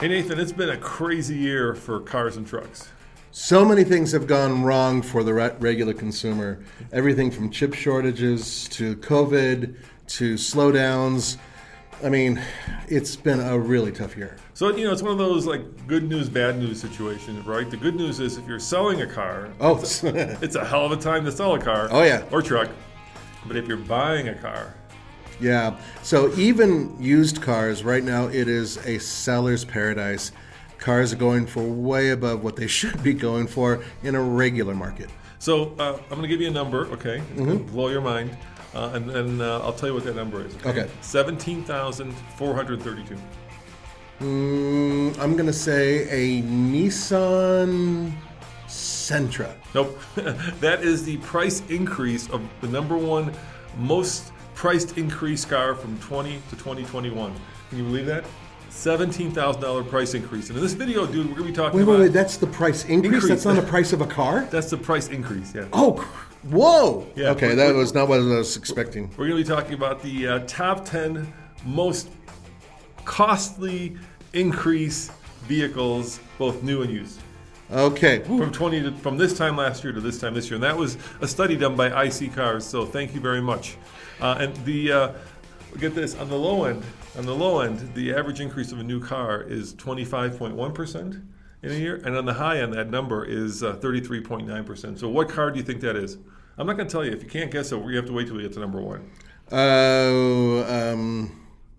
Hey, Nathan, it's been a crazy year for cars and trucks. So many things have gone wrong for the regular consumer. Everything from chip shortages to COVID to slowdowns. I mean, it's been a really tough year. So, you know, it's one of those like good news, bad news situations, right? The good news is if you're selling a car, it's a hell of a time to sell a car. Oh, yeah. Or truck. But if you're buying a car... Yeah, so even used cars, right now it is a seller's paradise. Cars are going for way above what they should be going for in a regular market. So I'm going to give you a number, okay? It's going to blow your mind, and I'll tell you what that number is. Okay. 17,432. I'm going to say a Nissan Sentra. Nope. That is the price increase of the number one most... priced increase car from 20 to 2021. Can you believe that? $17,000 price increase. And in this video, dude, we're going to be talking about... Wait, that's the price increase? That's not the price of a car? That's the price increase, yeah. Oh, whoa! Yeah, okay, that was not what I was expecting. We're going to be talking about the top 10 most costly increase vehicles, both new and used. Okay. From this time last year to this time this year. And that was a study done by IC Cars, so thank you very much. Get this, on the low end, the average increase of a new car is 25.1% in a year, and on the high end, that number is 33.9%. So what car do you think that is? I'm not going to tell you. If you can't guess it, you have to wait till we get to number one.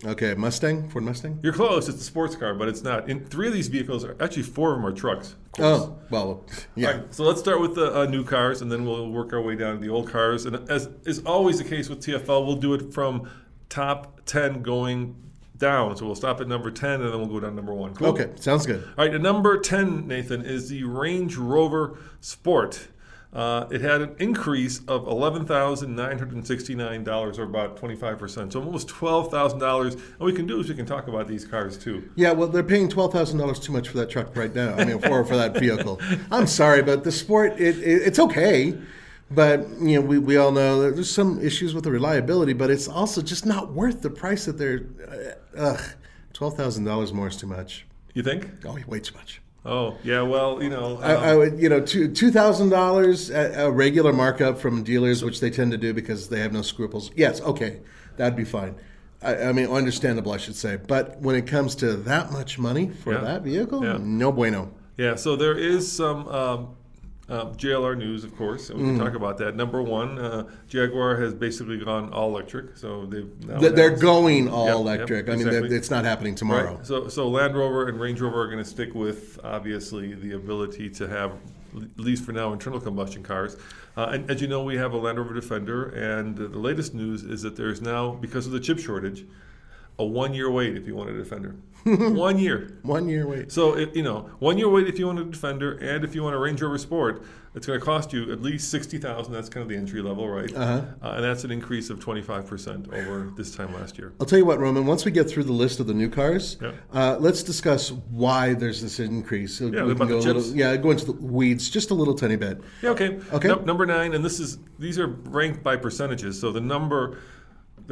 Okay, Mustang, Ford Mustang? You're close. It's a sports car, but it's not. And three of these vehicles, four of them are trucks. Oh, well, yeah. All right, so let's start with the new cars, and then we'll work our way down to the old cars. And as is always the case with TFL, we'll do it from top 10 going down. So we'll stop at number 10, and then we'll go down to number one. Cool? Okay, sounds good. All right, at number 10, Nathan, is the Range Rover Sport. It had an increase of $11,969, or about 25%, so almost $12,000. And what we can do is we can talk about these cars too. Yeah, well, they're paying $12,000 too much for that truck right now. I mean, for that vehicle. I'm sorry, but the Sport, it's okay, but you know, we all know that there's some issues with the reliability, but it's also just not worth the price that they're. $12,000 more is too much. You think? Oh, way too much. Oh, yeah, well, you know... I would, you know, $2,000 at a regular markup from dealers, which they tend to do because they have no scruples. Yes, okay, that'd be fine. I mean, understandable, I should say. But when it comes to that much money for that vehicle, no bueno. Yeah, so there is some JLR news, of course, and we can talk about that. Number one, Jaguar has basically gone all electric. So they're going all electric. Yep, exactly. I mean, it's not happening tomorrow. Right. So Land Rover and Range Rover are going to stick with, obviously, the ability to have, at least for now, internal combustion cars. And as you know, we have a Land Rover Defender, and the latest news is that there's now, because of the chip shortage, a one-year wait if you want a Defender. 1 year. 1 year wait. So, 1 year wait if you want a Defender, and if you want a Range Rover Sport, it's going to cost you at least $60,000. That's kind of the entry level, right? Uh-huh. And that's an increase of 25% over this time last year. I'll tell you what, Roman, once we get through the list of the new cars, let's discuss why there's this increase. So we can go go into the weeds just a little tiny bit. Yeah, okay. Number nine, and these are ranked by percentages, so the number...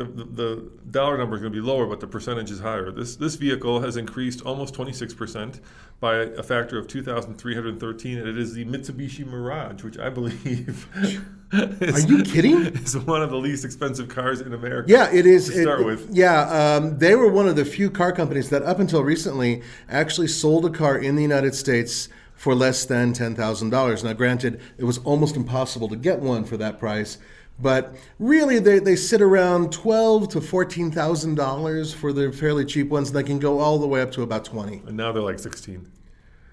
the dollar number is going to be lower, but the percentage is higher. This vehicle has increased almost 26% by a factor of 2,313, and it is the Mitsubishi Mirage, which I believe are you kidding? It's one of the least expensive cars in America. Yeah, it is. To start with. Yeah, they were one of the few car companies that up until recently actually sold a car in the United States for less than $10,000. Now, granted, it was almost impossible to get one for that price, but really they sit around $12,000 to $14,000 for the fairly cheap ones. They can go all the way up to about $20,000. And now they're like $16,000.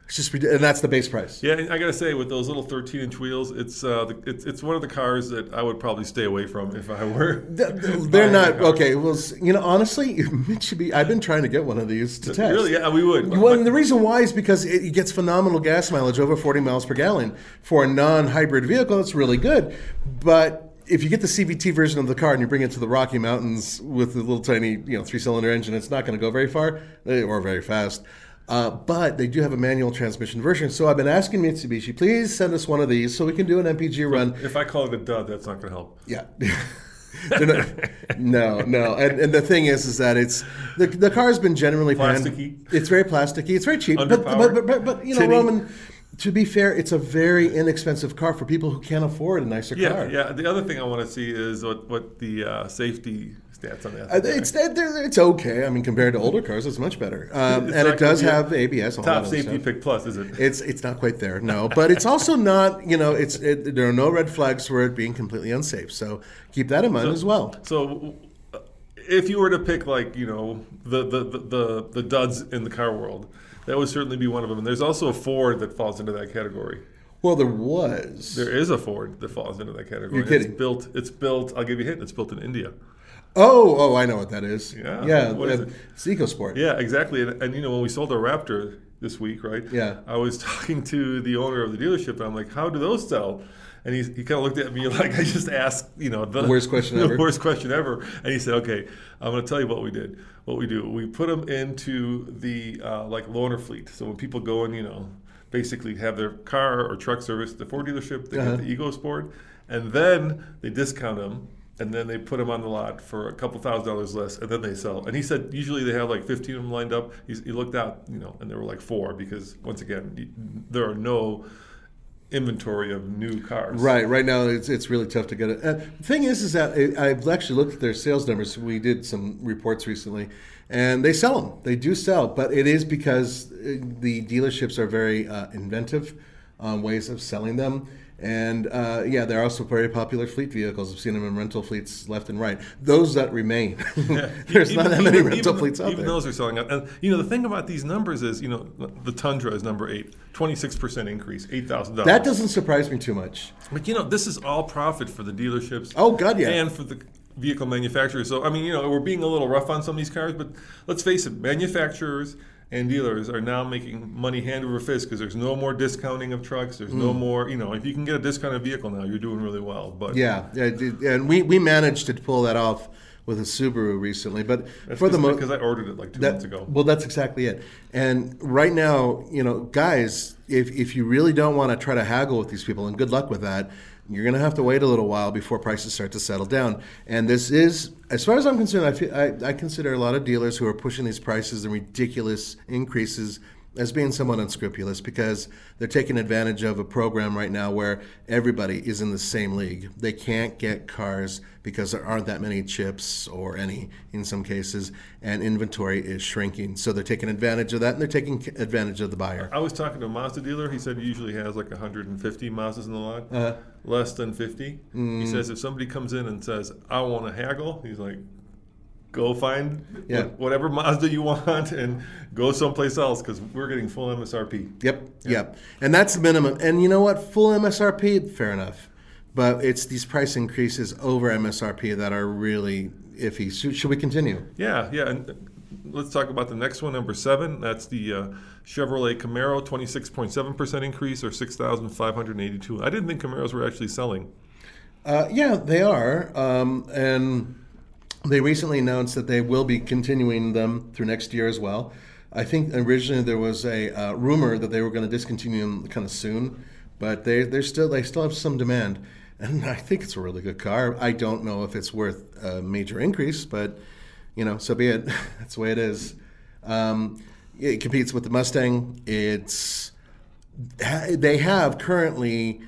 It's just ridiculous, and that's the base price. Yeah, I gotta say, with those little 13-inch wheels, it's one of the cars that I would probably stay away from if I were. They're not okay. Well, you know, honestly, I've been trying to get one of these to test. Really? Yeah, we would. Well, and the reason why is because it gets phenomenal gas mileage, over 40 miles per gallon, for a non-hybrid vehicle. That's really good, but if you get the CVT version of the car and you bring it to the Rocky Mountains with a little tiny, three-cylinder engine, it's not going to go very far or very fast. But they do have a manual transmission version. So I've been asking Mitsubishi, please send us one of these so we can do an MPG run. If I call it a dud, that's not going to help. Yeah. No. And the thing is that it's the car's been generally plasticky. It's very plasticky. It's very cheap. But you know, tinny. Roman, to be fair, it's a very inexpensive car for people who can't afford a nicer car. Yeah. The other thing I want to see is what the safety stats on that. It's okay. I mean, compared to older cars, it's much better. And it does have ABS. Top safety pick plus, is it? It's not quite there, no. But it's also not, there are no red flags for it being completely unsafe. So keep that in mind as well. So if you were to pick, the duds in the car world, that would certainly be one of them. And there's also a Ford that falls into that category. Well, there is a Ford that falls into that category. You're kidding. It's built, I'll give you a hint, it's built in India. Oh, I know what that is. Yeah. What is it? It's EcoSport. Yeah, exactly. And when we sold our Raptor this week, right? Yeah. I was talking to the owner of the dealership, and I'm like, how do those sell? And he kind of looked at me like I just asked, the worst question ever. And he said, okay, I'm going to tell you what we did. What we do, we put them into the loaner fleet. So when people go and, basically have their car or truck serviced at the Ford dealership, they get the EcoSport, and then they discount them. And then they put them on the lot for a couple $1,000 less, and then they sell. And he said usually they have 15 of them lined up. He looked out, and there were 4 because, once again, there are no inventory of new cars. Right now it's really tough to get it. The thing is that I've actually looked at their sales numbers. We did some reports recently, and they sell them. They do sell, but it is because the dealerships are very inventive on ways of selling them. And they're also very popular fleet vehicles. I've seen them in rental fleets left and right. Those that remain, there's not that many rental fleets out there. Even those are selling out. And the thing about these numbers is, the Tundra is number 8, 26% increase, $8,000. That doesn't surprise me too much. But this is all profit for the dealerships. Oh God, yeah. And for the vehicle manufacturers. So we're being a little rough on some of these cars, but let's face it, manufacturers and dealers are now making money hand over fist because there's no more discounting of trucks. There's no more, if you can get a discounted vehicle now, you're doing really well. But and we managed to pull that off with a Subaru recently. But that's for the most, because I ordered it 2 months ago. Well, that's exactly it. And right now, guys, if you really don't want to try to haggle with these people, and good luck with that, you're going to have to wait a little while before prices start to settle down. And this is, as far as I'm concerned, I consider a lot of dealers who are pushing these prices and ridiculous increases as being somewhat unscrupulous, because they're taking advantage of a program right now where everybody is in the same league. They can't get cars because there aren't that many chips, or any in some cases, and inventory is shrinking. So they're taking advantage of that, and they're taking advantage of the buyer. I was talking to a Mazda dealer. He said he usually has 150 Mazdas in the lot, less than 50. He says if somebody comes in and says, I want to haggle, he's like, go find whatever Mazda you want and go someplace else, because we're getting full MSRP. Yep. And that's the minimum. And you know what? Full MSRP, fair enough. But it's these price increases over MSRP that are really iffy. So should we continue? Yeah. And let's talk about the next one, number 7. That's the Chevrolet Camaro, 26.7% increase, or 6,582. I didn't think Camaros were actually selling. Yeah, they are. And they recently announced that they will be continuing them through next year as well. I think originally there was a rumor that they were going to discontinue them kind of soon, but they still have some demand. And I think it's a really good car. I don't know if it's worth a major increase, but, you know, so be it. That's the way it is. It competes with the Mustang. They have currently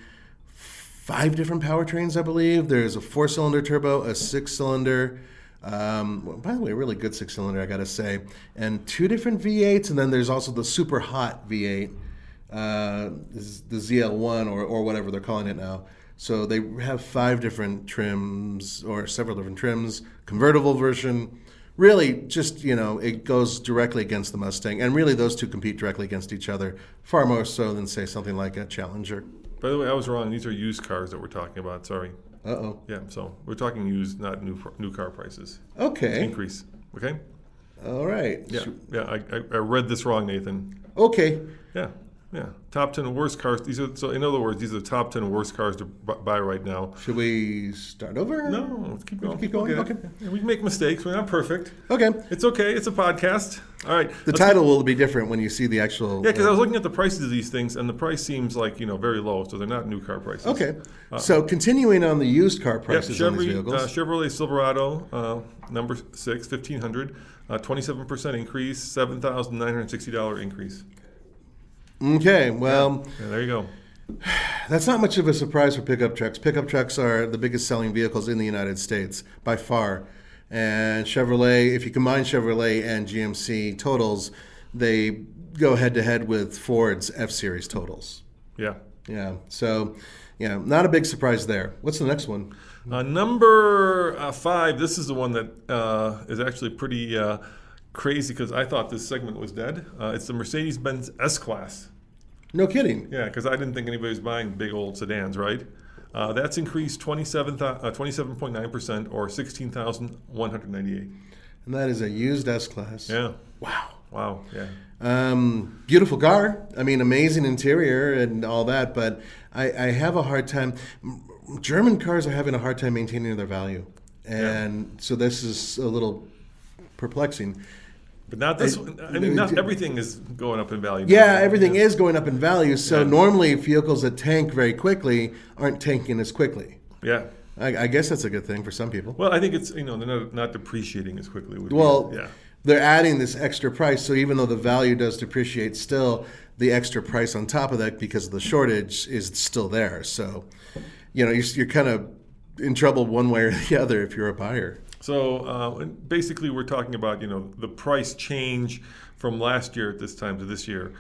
5 different powertrains, I believe. There's a 4-cylinder turbo, a 6-cylinder, by the way, a really good 6-cylinder, I got to say, and 2 different V8s, and then there's also the super hot V8, the ZL1 or whatever they're calling it now. So they have 5 different trims, or several different trims, convertible version. Really, just, you know, it goes directly against the Mustang, and really those two compete directly against each other, far more so than, say, something like a Challenger. By the way, I was wrong. These are used cars that we're talking about. Sorry. Uh-oh. Yeah, so we're talking used, not new car prices. Okay. Increase. Okay? All right. Yeah, I read this wrong, Nathan. Okay. Yeah. Top 10 worst cars. In other words, these are the top 10 worst cars to buy right now. Should we start over? No, let's keep going. Okay. Yeah, we make mistakes. We're not perfect. Okay. It's okay. It's a podcast. All right. The title will be different when you see the actual... Yeah, because I was looking at the prices of these things, and the price seems like, you know, very low, so they're not new car prices. Okay. So continuing on the used car prices on these vehicles. Chevrolet Silverado, number 6, $1,500, 27% increase, $7,960 increase. Okay, well... Yeah, there you go. That's not much of a surprise for pickup trucks. Pickup trucks are the biggest selling vehicles in the United States, by far. And Chevrolet, if you combine Chevrolet and GMC totals, they go head-to-head with Ford's F-Series totals. Yeah. Yeah, so, yeah, not a big surprise there. What's the next one? Number 5, this is the one that is actually pretty... crazy, because I thought this segment was dead. It's the Mercedes-Benz S Class. No kidding. Yeah, because I didn't think anybody was buying big old sedans, right? That's increased 27.9% or $16,198. And that is a used S Class. Yeah. Wow. Yeah. Beautiful car. I mean, amazing interior and all that, but I have a hard time. German cars are having a hard time maintaining their value, and so this is a little perplexing. But not this one. I mean, not everything is going up in value. Yeah, everything is going up in value. So normally vehicles that tank very quickly aren't tanking as quickly. Yeah. I guess that's a good thing for some people. Well, I think it's, you know, they're not depreciating as quickly. They're adding this extra price. So even though the value does depreciate still, the extra price on top of that because of the shortage is still there. So, you know, you're kind of in trouble one way or the other if you're a buyer. So basically we're talking about, you know, the price change from last year at this time to this year.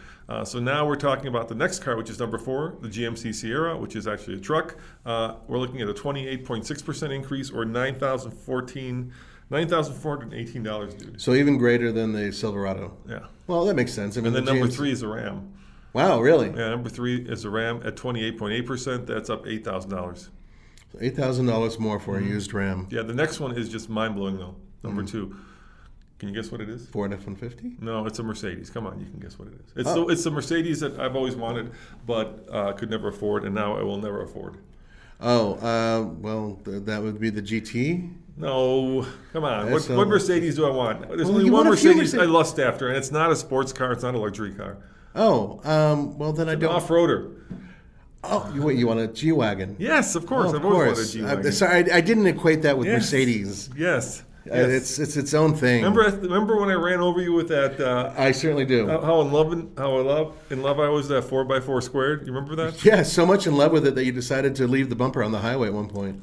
So now we're talking about the next car, which is number 4, the GMC Sierra, which is actually a truck. We're looking at a 28.6% increase or $9,418, dude. So even greater than the Silverado. Yeah. Well, that makes sense. I mean, and then number 3 is the Ram. Wow, really? Yeah, number 3 is the Ram at 28.8%. That's up $8,000. $8,000 more for a used Ram. Yeah, the next one is just mind-blowing, though. Number 2. Can you guess what it is? Ford F-150? No, it's a Mercedes. Come on, you can guess what it is. It's the Mercedes that I've always wanted but could never afford, and now I will never afford. Oh, well, that would be the GT? No, come on. What Mercedes do I want? There's only one Mercedes I lust after, and it's not a sports car. It's not a luxury car. Oh, well, then it's an off-roader. Oh, you want a G-Wagon? Yes, of course. I've always wanted a G-Wagon. Sorry, I didn't equate that with Mercedes. Yes. It's its own thing. Remember when I ran over you with that? I certainly do. How in love I was with that 4x4 squared. You remember that? Yeah, so much in love with it that you decided to leave the bumper on the highway at one point.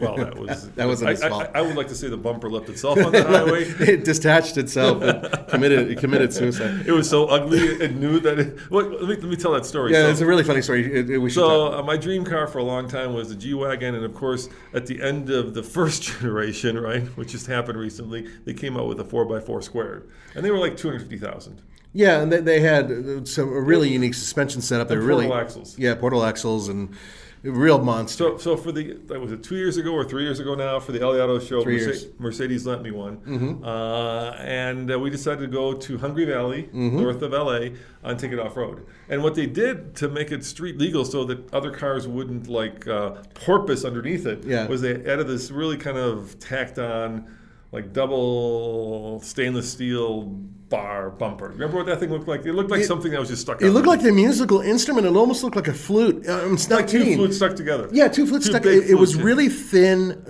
Well, that was that wasn't his fault. I would like to say the bumper left itself on the highway. It detached itself. And committed suicide. It was so ugly. It knew that. Let me tell that story. Yeah, so, it's a really funny story. My dream car for a long time was the G-Wagon, and of course, at the end of the first generation, right, which just happened recently, they came out with a 4x4 squared, and they were like $250,000. Yeah, and they had a really unique suspension setup. They were really axles. Yeah, portal axles and real monster. So for that was it 2 years ago or 3 years ago now for the LA Auto Show, Mercedes lent me one, and we decided to go to Hungry Valley, north of LA, and take it off road. And what they did to make it street legal, so that other cars wouldn't porpoise underneath it, was they added this really kind of tacked on like double stainless steel bar bumper. Remember what that thing looked like? It looked like something that was just stuck. It looked like the musical instrument. It almost looked like a flute. It's not like two flutes stuck together. Yeah, two flutes stuck. It was really thin,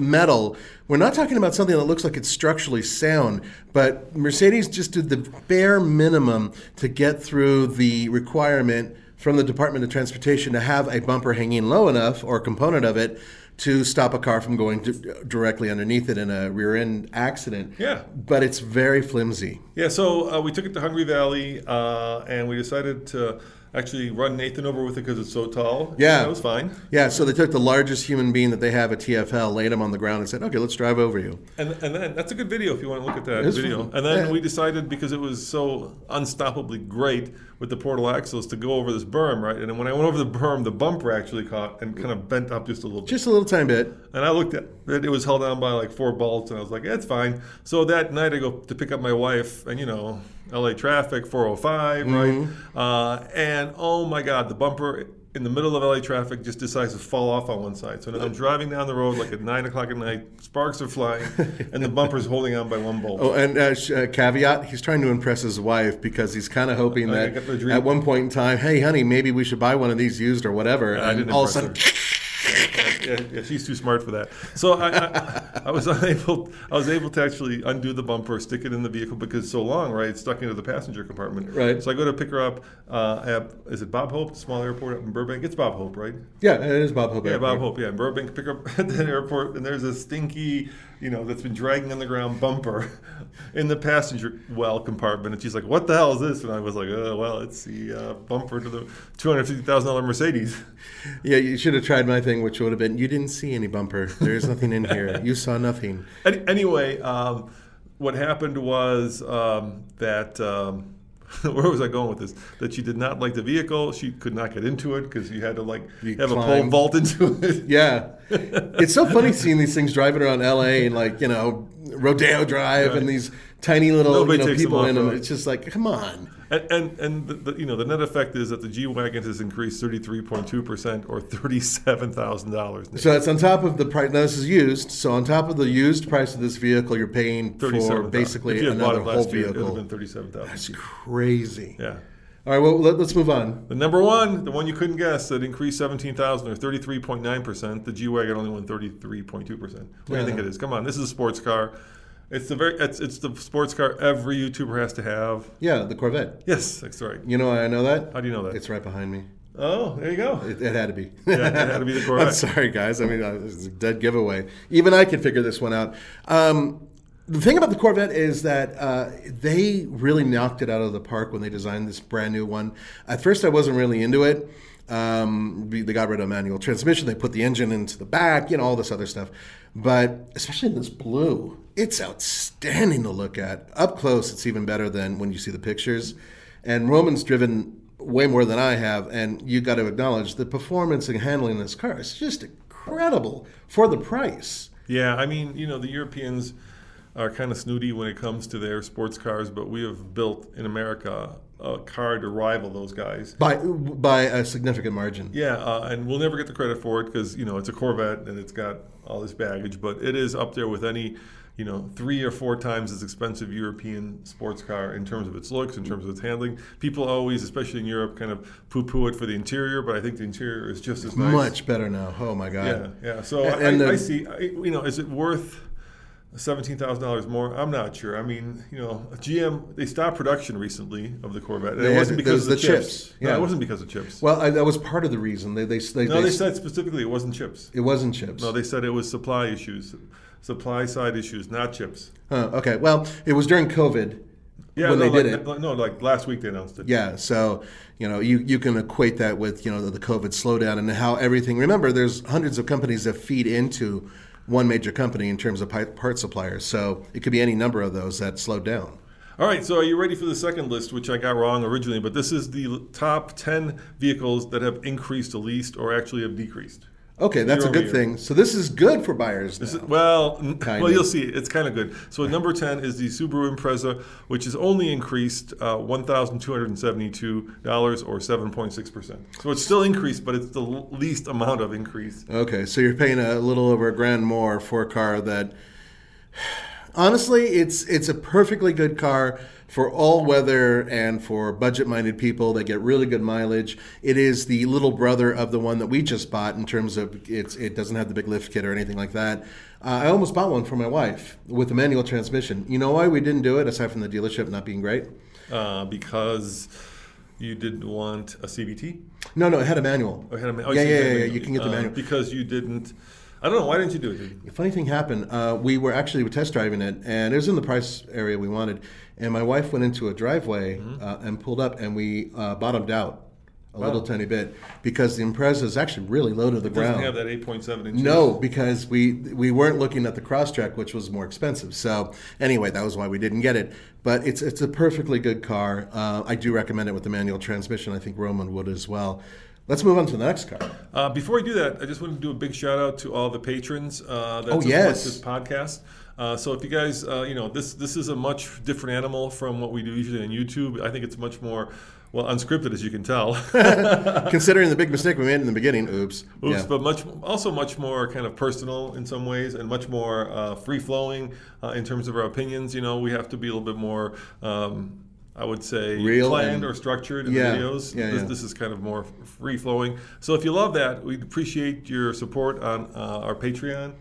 metal. We're not talking about something that looks like it's structurally sound, but Mercedes just did the bare minimum to get through the requirement from the Department of Transportation to have a bumper hanging low enough, or a component of it, to stop a car from going directly underneath it in a rear-end accident. Yeah. But it's very flimsy. Yeah, so we took it to Hungry Valley, and we decided to actually run Nathan over with it because it's so tall. Yeah. That was fine. Yeah, so they took the largest human being that they have at TFL, laid him on the ground, and said, okay, let's drive over you. And then, that's a good video if you want to look at that video. Fun. And then we decided, because it was so unstoppably great with the portal axles, to go over this berm, right? And then when I went over the berm, the bumper actually caught and kind of bent up just a little bit. Just a little tiny bit. And I looked at it. It was held down by like 4 bolts, and I was like, yeah, it's fine. So that night I go to pick up my wife, and LA traffic, 405, right? And oh my God, the bumper in the middle of LA traffic just decides to fall off on one side. So now I'm driving down the road like at 9 o'clock at night, sparks are flying, and the bumper's holding on by 1 bolt. Oh, and caveat, he's trying to impress his wife because he's kind of hoping that at one point in time, hey, honey, maybe we should buy one of these used or whatever. And I didn't all of a sudden... Yeah, she's too smart for that. So I was unable. I was able to actually undo the bumper, stick it in the vehicle because it's so long, right? It's stuck into the passenger compartment. Right. So I go to pick her up at, is it Bob Hope? Small airport up in Burbank. It's Bob Hope, right? Yeah, it is Bob Hope. Yeah, Bob Hope. Yeah, in Burbank. Pick her up at the airport, and there's a stinky, that's been dragging on the ground bumper in the passenger compartment. And she's like, "What the hell is this?" And I was like, "Oh, well, it's the bumper to the $250,000 Mercedes." Yeah, you should have tried my thing, which would have been, you didn't see any bumper. There's nothing in here. You saw nothing. Anyway, what happened was that... where was I going with this? That she did not like the vehicle. She could not get into it because you had to a pole vault into it. Yeah. It's so funny seeing these things driving around L.A. and Rodeo Drive, right, and these tiny little people in them. It's just like, come on. And the net effect is that the G-Wagon has increased 33.2% or $37,000. So that's on top of the price. Now this is used. So on top of the used price of this vehicle, you're paying for basically another whole vehicle. It would have been $37,000. That's crazy. Yeah. All right, well, let's move on. The number one, the one you couldn't guess, that increased $17,000 or 33.9%. The G-Wagon only won 33.2%. What do you think it is? Come on, this is a sports car. It's the sports car every YouTuber has to have. Yeah, the Corvette. Yes, that's right. You know I know that? How do you know that? It's right behind me. Oh, there you go. It had to be. Yeah, it had to be the Corvette. I'm sorry, guys. I mean, it's a dead giveaway. Even I can figure this one out. The thing about the Corvette is that they really knocked it out of the park when they designed this brand new one. At first, I wasn't really into it. They got rid of manual transmission. They put the engine into the back, all this other stuff. But especially this blue, it's outstanding to look at. Up close, it's even better than when you see the pictures. And Roman's driven way more than I have, and you got to acknowledge the performance and handling this car is just incredible for the price. Yeah, I mean, the Europeans are kind of snooty when it comes to their sports cars, but we have built in America a car to rival those guys by a significant margin. Yeah, and we'll never get the credit for it because it's a Corvette and it's got all this baggage, but it is up there with any 3 or 4 times as expensive European sports car in terms of its looks, in terms of its handling. People always, especially in Europe, kind of poo-poo it for the interior, but I think the interior is just as nice. Much better now. Oh my God. Yeah. So is it worth $17,000 more? I'm not sure. I mean, GM, they stopped production recently of the Corvette. And it wasn't because of the chips. Yeah. No, it wasn't because of chips. Well, that was part of the reason. They said specifically it wasn't chips. It wasn't chips. No, they said it was supply issues, supply side issues, not chips. Huh, okay. Well, it was during COVID. Yeah, when they did it. No, last week they announced it. Yeah, so, you can equate that with, the COVID slowdown and how everything. Remember, there's hundreds of companies that feed into one major company in terms of part suppliers. So it could be any number of those that slowed down. All right, so are you ready for the second list, which I got wrong originally, but this is the top 10 vehicles that have increased the least or actually have decreased. Okay, that's a good thing. So this is good for buyers now. Well, you'll see. It's kind of good. So number 10 is the Subaru Impreza, which has only increased $1,272 or 7.6%. So it's still increased, but it's the least amount of increase. Okay, so you're paying a little over $1,000 more for a car that... Honestly, it's a perfectly good car for all weather and for budget-minded people that get really good mileage. It is the little brother of the one that we just bought in terms of it doesn't have the big lift kit or anything like that. I almost bought one for my wife with a manual transmission. You know why we didn't do it, aside from the dealership not being great? Because you didn't want a CVT? No, it had a manual. Oh, it had a manual. Yeah, you can get the manual. Because you didn't... I don't know. Why didn't you do it? The funny thing happened. We were test driving it, and it was in the price area we wanted. And my wife went into a driveway and pulled up, and we bottomed out a little tiny bit because the Impreza is actually really low to the ground. It doesn't have that 8.7 inches. No, because we weren't looking at the Crosstrek, which was more expensive. So anyway, that was why we didn't get it. But it's a perfectly good car. I do recommend it with the manual transmission. I think Roman would as well. Let's move on to the next car. Before we do that, I just want to do a big shout out to all the patrons that support this podcast. So if you guys, this is a much different animal from what we do usually on YouTube. I think it's much more, unscripted, as you can tell. Considering the big mistake we made in the beginning, oops, yeah. But much more kind of personal in some ways, and much more free-flowing in terms of our opinions. You know, we have to be a little bit more... I would say real planned or structured in the videos. This is kind of more free-flowing. So if you love that, we'd appreciate your support on our Patreon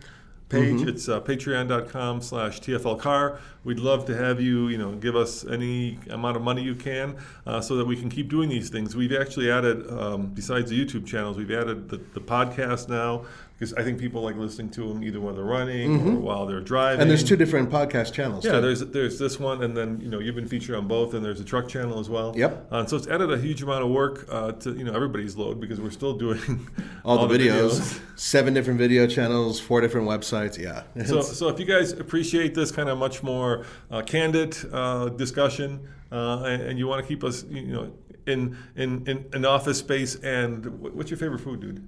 page. Mm-hmm. It's patreon.com/TFLCar. We'd love to have you, give us any amount of money you can so that we can keep doing these things. We've actually added, besides the YouTube channels, we've added the podcast now. Because I think people like listening to them either while they're running or while they're driving. And there's two different podcast channels. Yeah, there's this one, and then you've been featured on both, and there's a truck channel as well. Yep. So it's added a huge amount of work to everybody's load, because we're still doing all the videos. 7 different video channels, 4 different websites. Yeah. So if you guys appreciate this kind of much more candid discussion, and you want to keep us in an office space, and what's your favorite food, dude?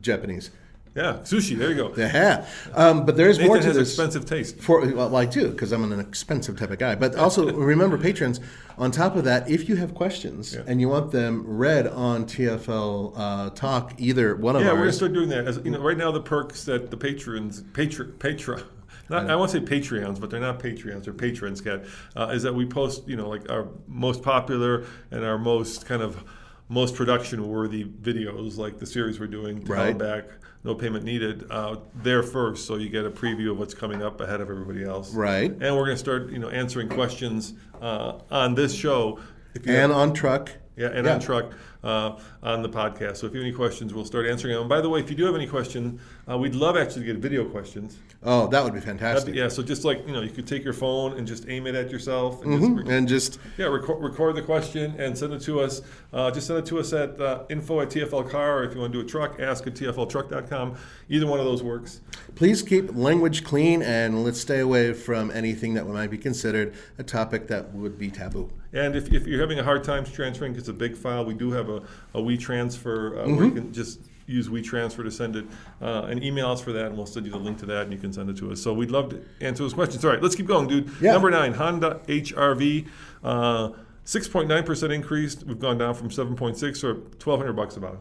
Japanese. Yeah, sushi. There you go. Yeah. But there is Nathan more to has this. Expensive taste. I do, because I'm an expensive type of guy. But also, remember, patrons, on top of that, if you have questions and you want them read on TFL Talk, either one of ours. Yeah, we're going to start doing that. As, right now, the perks that the patrons, I won't say Patreons, but they're not Patreons, they're patrons, is that we post, our most popular and our most kind of most production-worthy videos, like the series we're doing, Back, No Payment Needed, there first, so you get a preview of what's coming up ahead of everybody else. Right. And we're going to start, answering questions on this show. On Truck. Yeah, and on Truck, on the podcast. So if you have any questions, we'll start answering them. And by the way, if you do have any questions, we'd love actually to get video questions. Oh, that would be fantastic. So just you could take your phone and just aim it at yourself. And record the question and send it to us. Just send it to us at info@TFLCar, or if you want to do a truck, ask@TFLTruck.com. Either one of those works. Please keep language clean, and let's stay away from anything that might be considered a topic that would be taboo. And if you're having a hard time transferring, because it's a big file, we do have a WeTransfer where you can just use WeTransfer to send it, and email us for that, and we'll send you the link to that, and you can send it to us. So we'd love to answer those questions. All right, let's keep going, dude. Yeah. Number 9, Honda HR-V, 6.9% increased. We've gone down from 7.6, or $1,200 about.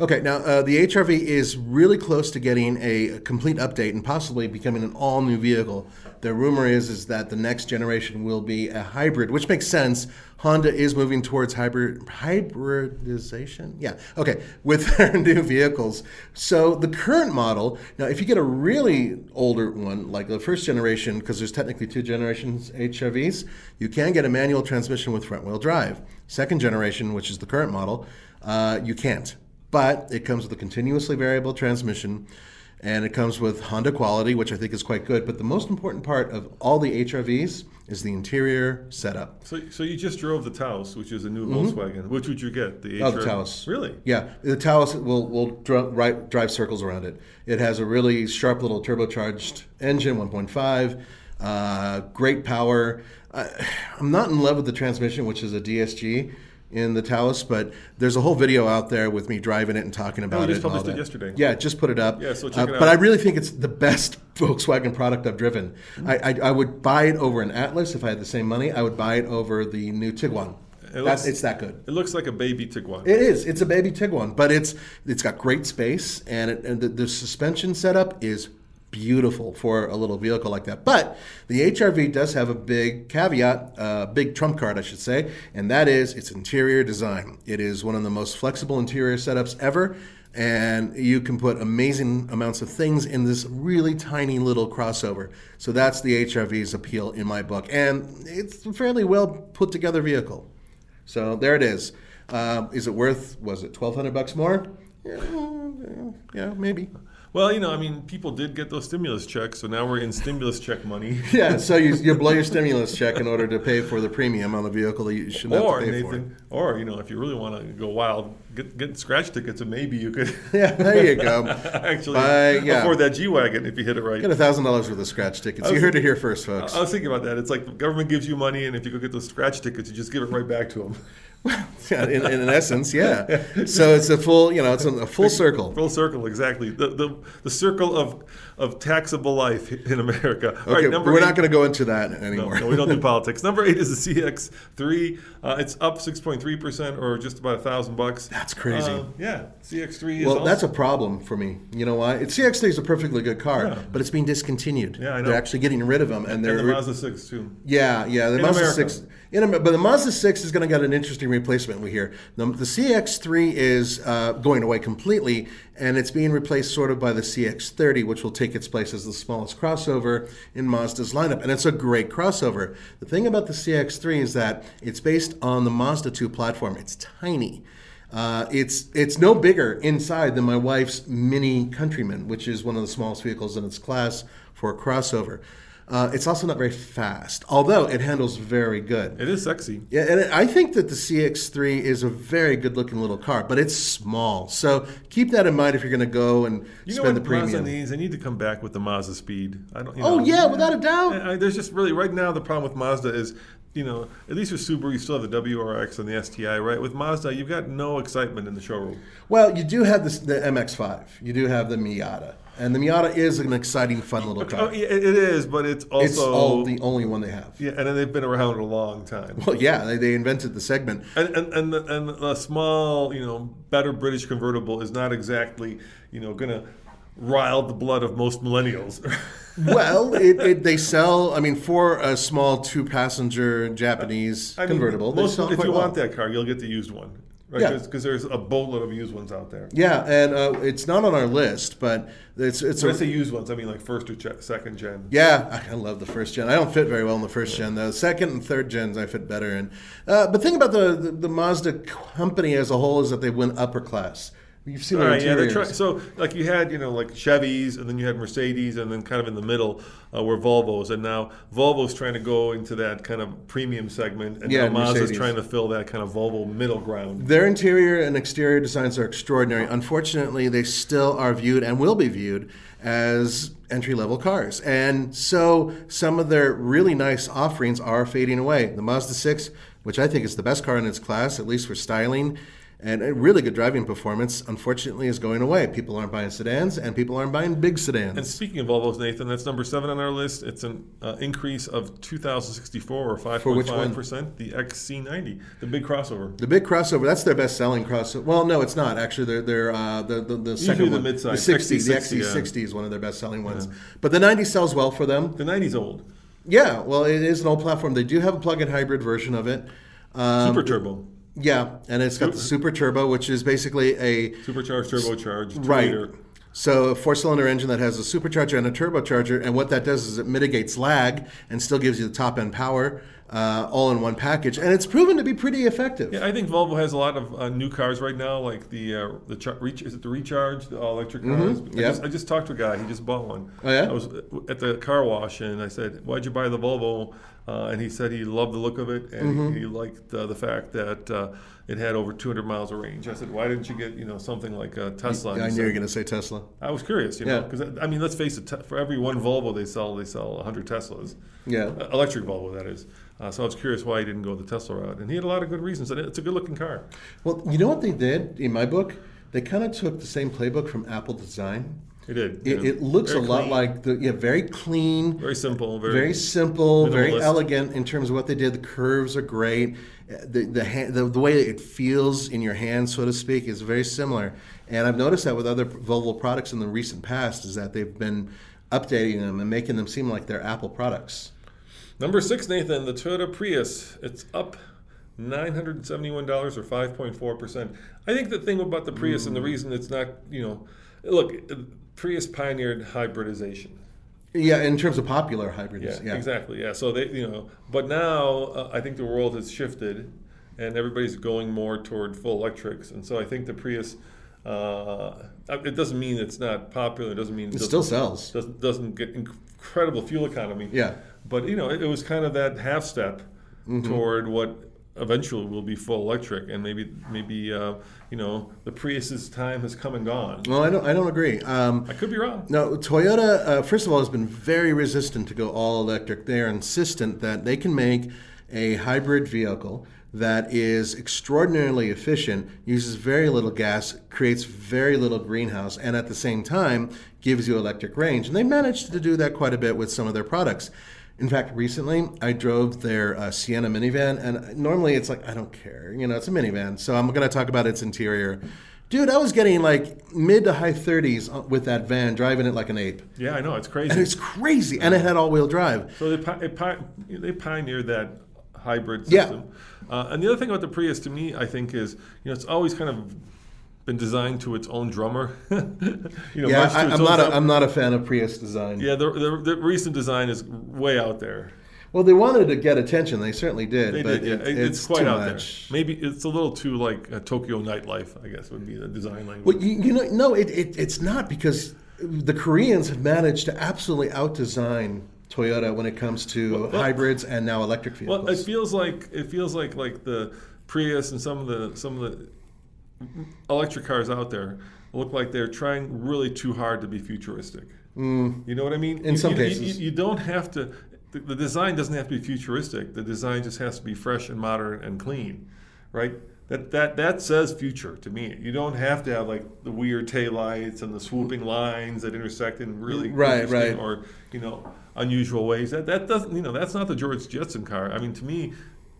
Okay, now the HR-V is really close to getting a complete update and possibly becoming an all-new vehicle. The rumor is that the next generation will be a hybrid, which makes sense. Honda is moving towards hybridization? Yeah, okay, with their new vehicles. So the current model, now if you get a really older one, like the first generation, because there's technically 2 generations HR-Vs, you can get a manual transmission with front-wheel drive. Second generation, which is the current model, you can't. But it comes with a continuously variable transmission, and it comes with Honda quality, which I think is quite good. But the most important part of all the HR-Vs is the interior setup. So you just drove the Taos, which is a new Volkswagen. Which would you get? The HR-V? The Taos. Really? Yeah. The Taos will drive circles around it. It has a really sharp little turbocharged engine, 1.5, great power. I'm not in love with the transmission, which is a DSG. In the Taos, but there's a whole video out there with me driving it and talking about it. We just published it yesterday. Yeah, just put it up. Yeah, so check it out. But I really think it's the best Volkswagen product I've driven. Mm-hmm. I would buy it over an Atlas if I had the same money. I would buy it over the new Tiguan. It's that good. It looks like a baby Tiguan. It is. It's a baby Tiguan, but it's got great space, and the suspension setup is beautiful for a little vehicle like that. But the HR-V does have a big caveat, big trump card, I should say, and that is its interior design. It is one of the most flexible interior setups ever, and you can put amazing amounts of things in this really tiny little crossover. So that's the HR-V's appeal in my book, and it's a fairly well put together vehicle. So there it is. Is it worth, was it $1,200 more? Yeah, maybe. Well, you know, I mean, people did get those stimulus checks, so now we're in stimulus check money. Yeah, so you blow your stimulus check in order to pay for the premium on the vehicle that you shouldn't have to pay Nathan, for. Or, you know, if you really want to go wild, get scratch tickets, and maybe you could. Yeah, there you go. Actually, afford that G-Wagon if you hit it right. Get $1,000 worth of scratch tickets. You heard it here first, folks. I was thinking about that. It's like the government gives you money, and if you go get those scratch tickets, you just give it right back to them. Well, yeah, in essence, yeah. So it's a full, you know, it's a full circle. Full circle, exactly. The circle of taxable life in America. Okay, all right, we're not going to go into that anymore. No, we don't do politics. Number 8 is the CX-3. It's up 6.3% or just about $1,000. That's crazy. Yeah, CX-3 is also... Well, that's a problem for me. You know why? CX-3 is a perfectly good car, but it's being discontinued. Yeah, I know. They're actually getting rid of them. And the Mazda 6, too. Yeah. The Mazda America. 6. But the Mazda 6 is going to get an interesting replacement, we hear. The CX-3 is going away completely, and it's being replaced sort of by the CX-30, which will take its place as the smallest crossover in Mazda's lineup, and it's a great crossover. The thing about the CX-3 is that it's based on the Mazda 2 platform. It's tiny. It's no bigger inside than my wife's Mini Countryman, which is one of the smallest vehicles in its class for a crossover. It's also not very fast, although it handles very good. It is sexy. Yeah, and I think that the CX-3 is a very good-looking little car, but it's small. So keep that in mind if you're going to go and spend the premium. You know what Mazda needs? They need to come back with the Mazda Speed. Without a doubt. There's just really, right now, the problem with Mazda is, you know, at least with Subaru, you still have the WRX and the STI, right? With Mazda, you've got no excitement in the showroom. Well, you do have the MX-5. You do have the Miata. And the Miata is an exciting, fun little car. Oh, yeah, it is, but it's the only one they have. Yeah, and then they've been around a long time. Well, yeah, they invented the segment. And the small, you know, better British convertible is not exactly, you know, going to rile the blood of most millennials. Well, they sell, I mean, for a small two-passenger Japanese convertible, want that car, you'll get the used one. Right, because there's a boatload of used ones out there. Yeah, and it's not on our list, but it's. When I say used ones, I mean like first or second gen. Yeah, I love the first gen. I don't fit very well in the first gen though. Second and third gens I fit better in. But think about the Mazda company as a whole is that they went upper class. You've seen their interiors. Yeah, so like you had, you know, like Chevys, and then you had Mercedes, and then kind of in the middle were Volvos, and now Volvo's trying to go into that kind of premium segment, and now Mazda's Mercedes. Trying to fill that kind of Volvo middle ground. Their interior and exterior designs are extraordinary. Unfortunately, they still are viewed and will be viewed as entry-level cars, and so some of their really nice offerings are fading away. The Mazda 6, which I think is the best car in its class, at least for styling, and a really good driving performance, unfortunately, is going away. People aren't buying sedans, and people aren't buying big sedans. And speaking of Volvos, Nathan, that's number 7 on our list. It's an increase of 2,064 or 5.5%. The XC90, the big crossover. The big crossover. That's their best-selling crossover. Well, no, it's not. Actually, they're the second one. Usually the midsize. The XC60 is one of their best-selling ones. Yeah. But the 90 sells well for them. The 90's old. Yeah, well, it is an old platform. They do have a plug-in hybrid version of it. Super turbo. Yeah, and it's got the super turbo, which is basically a supercharged, turbocharged, right? So a four-cylinder engine that has a supercharger and a turbocharger, and what that does is it mitigates lag and still gives you the top-end power all in one package, and it's proven to be pretty effective. Yeah, I think Volvo has a lot of new cars right now, like the Recharge, the all-electric cars. Mm-hmm. Yeah. I just talked to a guy; he just bought one. Oh yeah, I was at the car wash, and I said, "Why'd you buy the Volvo?" And he said he loved the look of it, and he liked the fact that it had over 200 miles of range. I said, why didn't you get something like a Tesla? Yeah, I knew you were going to say Tesla. I was curious, because, I mean, let's face it, for every one Volvo they sell 100 Teslas. Yeah. Electric Volvo, that is. So I was curious why he didn't go the Tesla route. And he had a lot of good reasons, and it's a good-looking car. Well, you know what they did in my book? They kind of took the same playbook from Apple Design. It did. It looks a lot like very clean, very simple, very elegant in terms of what they did. The curves are great. The way it feels in your hand, so to speak, is very similar. And I've noticed that with other Volvo products in the recent past is that they've been updating them and making them seem like they're Apple products. Number six, Nathan, the Toyota Prius. It's up $971 or 5.4%. I think the thing about the Prius and the reason it's not, look, Prius pioneered hybridization. Yeah, in terms of popular hybridization. Yeah, exactly. Yeah, so they, but now I think the world has shifted and everybody's going more toward full electrics. And so I think the Prius, it doesn't mean it's not popular. It doesn't mean it still sells. Doesn't get incredible fuel economy. Yeah. But, it was kind of that half step toward what eventually will be full electric, and maybe the Prius's time has come and gone. Well, I don't agree. I could be wrong. No, Toyota, first of all, has been very resistant to go all electric. They are insistent that they can make a hybrid vehicle that is extraordinarily efficient, uses very little gas, creates very little greenhouse, and at the same time gives you electric range. And they managed to do that quite a bit with some of their products. In fact, recently, I drove their Sienna minivan, and normally it's like, I don't care. It's a minivan, so I'm going to talk about its interior. Dude, I was getting like mid to high 30s with that van, driving it like an ape. Yeah, I know. It's crazy. And it's crazy, and it had all-wheel drive. So they pioneered that hybrid system. Yeah. And the other thing about the Prius, to me, I think is, it's always kind of been designed to its own drummer. I'm not a fan of Prius design. Yeah, the recent design is way out there. Well, they wanted to get attention. They certainly did. It's quite out much. There. Maybe it's a little too like a Tokyo nightlife, I guess, would be the design language. Well, no, it's not, because the Koreans have managed to absolutely out-design Toyota when it comes to hybrids and now electric vehicles. Well, it feels like the Prius and some of the electric cars out there look like they're trying really too hard to be futuristic. You know what I mean? In some cases. You don't have to, the design doesn't have to be futuristic. The design just has to be fresh and modern and clean, right? That says future to me. You don't have to have like the weird taillights and the swooping lines that intersect in really interesting or unusual ways. That doesn't, that's not the George Jetson car. I mean, to me,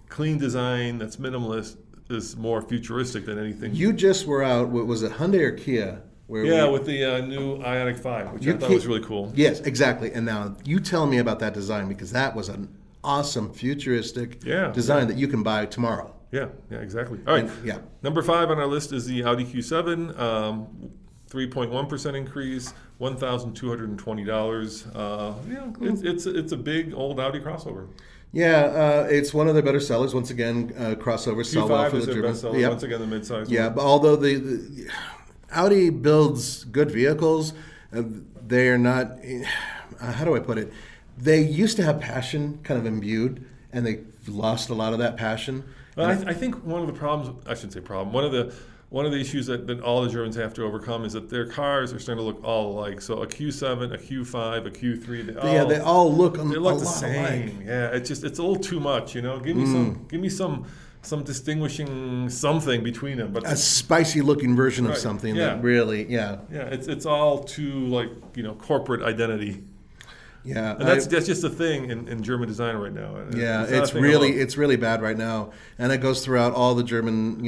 clean design that's minimalist is more futuristic than anything. You just were out, was it Hyundai or Kia? With the new Ioniq 5, which I thought was really cool. Yes, exactly. And now you tell me about that design, because that was an awesome futuristic design that you can buy tomorrow. Yeah, exactly. All right. And, number five on our list is the Audi Q7, 3.1% increase, $1,220. It's a big old Audi crossover. Yeah, it's one of their better sellers. Once again, crossovers sell well for the Germans. Q5 is their best seller. Yep. Once again, the midsize. Yeah, but although the Audi builds good vehicles, they are not. How do I put it? They used to have passion kind of imbued, and they lost a lot of that passion. Well, I think one of the problems. I shouldn't say problem. One of the issues that all the Germans have to overcome is that their cars are starting to look all alike. So a Q7, a Q5, a Q3, they all look the same. Alike. Yeah, it's a little too much, Give me some distinguishing something between them. But a spicy looking version of something that really, Yeah, it's all too like, corporate identity. Yeah, and that's just a thing in German design right now. It's really bad right now, and it goes throughout all the German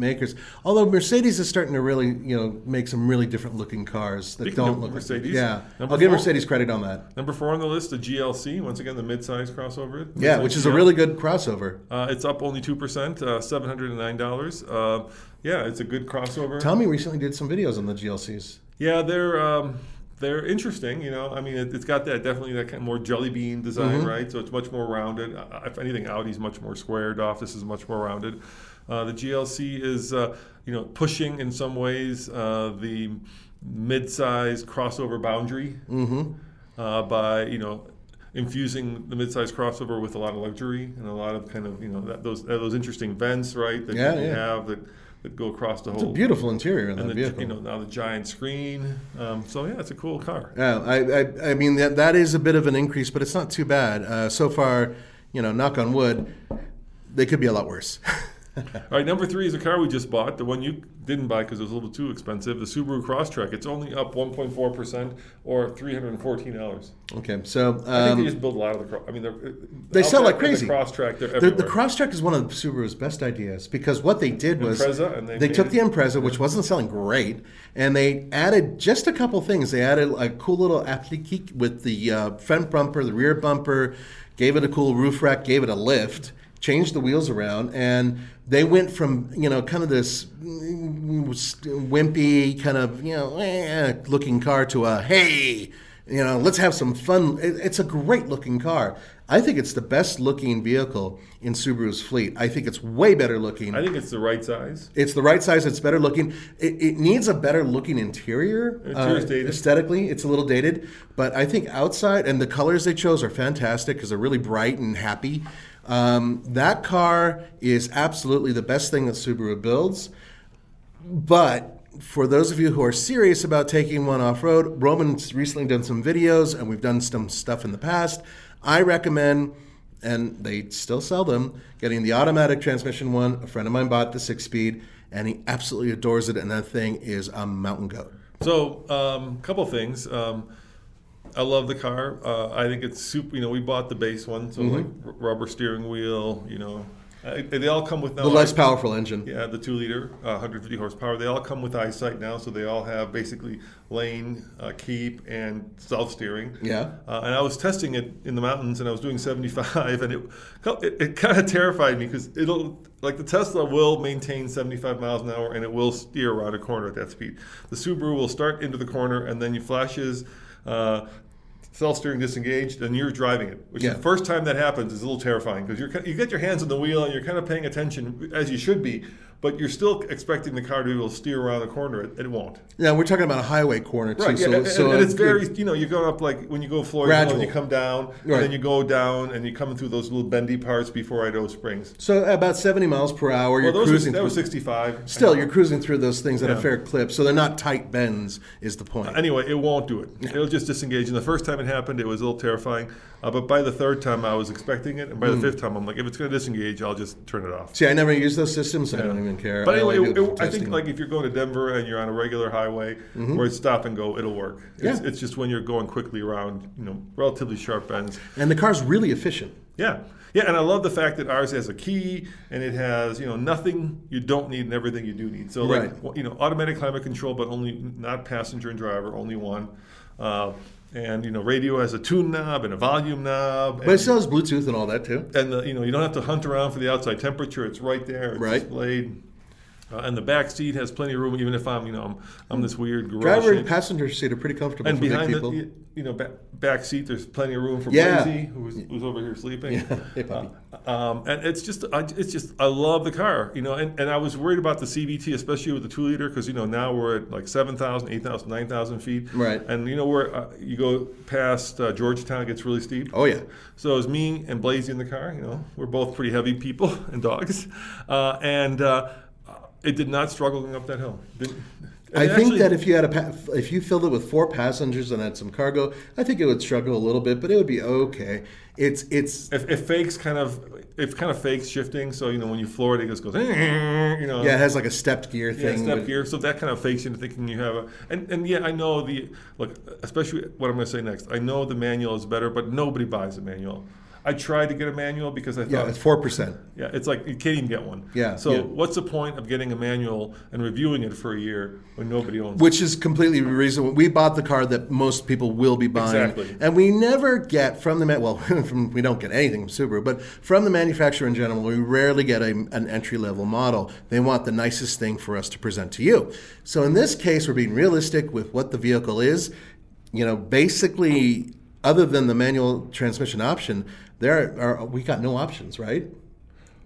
makers. Although Mercedes is starting to really make some really different looking cars that don't look Mercedes. Like, yeah, I'll give Mercedes credit on that. Number four on the list, the GLC. Once again, the midsize crossover. Yeah, which is a really good crossover. It's up only 2%, $709. It's a good crossover. Tommy recently did some videos on the GLCs. Yeah, they're interesting, I mean, it's got that kind of more jelly bean design, right? So it's much more rounded. If anything, Audi's much more squared off. This is much more rounded. The GLC is, pushing in some ways the mid-size crossover boundary by, infusing the mid-size crossover with a lot of luxury and a lot of kind of, those interesting vents, right? That you have that. That go across the whole. It's a beautiful interior in that vehicle. Now the giant screen. It's a cool car. Yeah, I mean that is a bit of an increase, but it's not too bad so far. Knock on wood, they could be a lot worse. All right, number three is a car we just bought, the one you didn't buy because it was a little too expensive, the Subaru Crosstrek. It's only up 1.4% or $314. Okay, so... I think they just build a lot of the... I mean, they sell like crazy. The Crosstrek, they're everywhere. The Crosstrek is one of Subaru's best ideas because what they did was... Impreza, and they took the Impreza, which wasn't selling great, and they added just a couple things. They added a cool little applique with the front bumper, the rear bumper, gave it a cool roof rack, gave it a lift, changed the wheels around, and they went from, kind of this wimpy kind of, looking car to a, hey, let's have some fun. It's a great looking car. I think it's the best looking vehicle in Subaru's fleet. I think it's way better looking. I think it's the right size. It's the right size. It's better looking. It needs a better looking interior. Interior's dated. Aesthetically, it's a little dated. But I think outside, and the colors they chose are fantastic because they're really bright and happy. That car is absolutely the best thing that Subaru builds. But for those of you who are serious about taking one off-road, Roman's recently done some videos, and we've done some stuff in the past. I recommend, and they still sell them, getting the automatic transmission one. A friend of mine bought the 6-speed, and he absolutely adores it, and that thing is a mountain goat. So, couple things. I love the car. I think it's super, we bought the base one, so like rubber steering wheel, they all come with now. The less powerful engine. Yeah, the 2-liter, 150 horsepower. They all come with EyeSight now, so they all have basically lane, keep, and self-steering. Yeah. And I was testing it in the mountains, and I was doing 75, and it kind of terrified me because the Tesla will maintain 75 miles an hour, and it will steer around a corner at that speed. The Subaru will start into the corner, and then you flashes. Self-steering disengaged, and you're driving it, which is the first time that happens is a little terrifying because you get your hands on the wheel and you're kind of paying attention, as you should be, but you're still expecting the car to be able to steer around the corner. It won't. Yeah, we're talking about a highway corner, too. Right, yeah, and it's very, you go up like when you go Florida, and you come down, right. And then you go down, and you come through those little bendy parts before Idaho Springs. So about 70 miles per hour, you're cruising through. That was 65. Still, you're cruising through those things at a fair clip, so they're not tight bends is the point. Anyway, it won't do it. Yeah. It'll just disengage. And the first time it happened, it was a little terrifying. But by the third time, I was expecting it, and by the fifth time, I'm like, if it's going to disengage, I'll just turn it off. See, I never use those systems, so I don't even care. But anyway, I think if you're going to Denver and you're on a regular highway where it's stop and go, it'll work. Yeah. It's just when you're going quickly around, relatively sharp bends. And the car's really efficient. Yeah. Yeah, and I love the fact that ours has a key, and it has, nothing you don't need and everything you do need. So, automatic climate control, but only not passenger and driver, only one. And radio has a tune knob and a volume knob. But it still has Bluetooth and all that too. And you don't have to hunt around for the outside temperature; it's right there. It's displayed. And the back seat has plenty of room, even if I'm this weird garage. Driver and passenger seat are pretty comfortable. And for behind big people. The back seat, there's plenty of room for Blazy, who's over here sleeping. Yeah. Hey, puppy. And it's just I love the car, And I was worried about the CVT, especially with the 2-liter, because now we're at like 7,000, 8,000, 9,000 feet. Right. And where you go past Georgetown, it gets really steep. Oh yeah. So it was me and Blazy in the car. We're both pretty heavy people and dogs, It did not struggle going up that hill. I think that if you had if you filled it with 4 passengers and had some cargo, I think it would struggle a little bit, but it would be okay. It's it fakes fakes shifting, so when you floor it just goes. It has like a stepped gear thing. Yeah, gear, so that kind of fakes you into thinking you have I know especially what I'm going to say next. I know the manual is better, but nobody buys a manual. I tried to get a manual because I thought... Yeah, it's 4%. Yeah, it's like you can't even get one. Yeah. So what's the point of getting a manual and reviewing it for a year when nobody owns it? Which is completely the reason we bought the car that most people will be buying. Exactly. And we never get from the... we don't get anything from Subaru, but from the manufacturer in general, we rarely get an entry-level model. They want the nicest thing for us to present to you. So in this case, we're being realistic with what the vehicle is. Basically... Other than the manual transmission option, we got no options, right?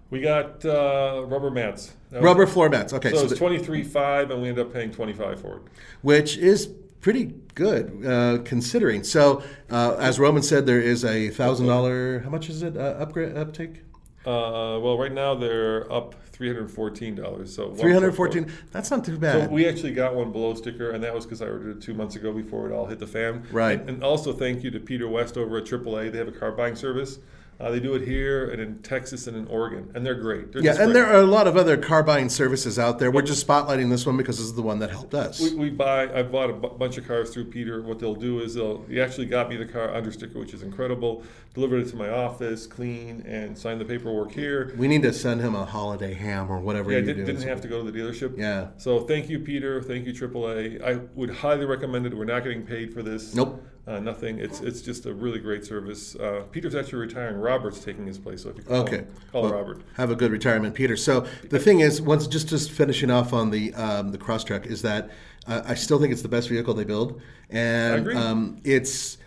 We got rubber mats. Rubber floor mats, okay. So it's $23,500, and we ended up paying $25,000 for it. Which is pretty good, considering. So as Roman said, there is a $1,000, how much is it, uptake? Right now they're up $314. So $314. That's not too bad. So we actually got one below sticker, and that was because I ordered it 2 months ago before it all hit the fan. Right. And also thank you to Peter West over at AAA. They have a car buying service. They do it here and in Texas and in Oregon, and they're great. There are a lot of other car buying services out there. We're just spotlighting this one because this is the one that helped us. I bought a bunch of cars through Peter. What they'll do is he actually got me the car under sticker, which is incredible, delivered it to my office, clean, and signed the paperwork here. We need to send him a holiday ham or whatever you do. Didn't have to go to the dealership. Yeah. So thank you, Peter. Thank you, AAA. I would highly recommend it. We're not getting paid for this. Nope. Nothing. It's just a really great service. Peter's actually retiring. Robert's taking his place. So if you can call Robert. Have a good retirement, Peter. So the thing is, once just finishing off on the Crosstrek, is that I still think it's the best vehicle they build, and I agree. It's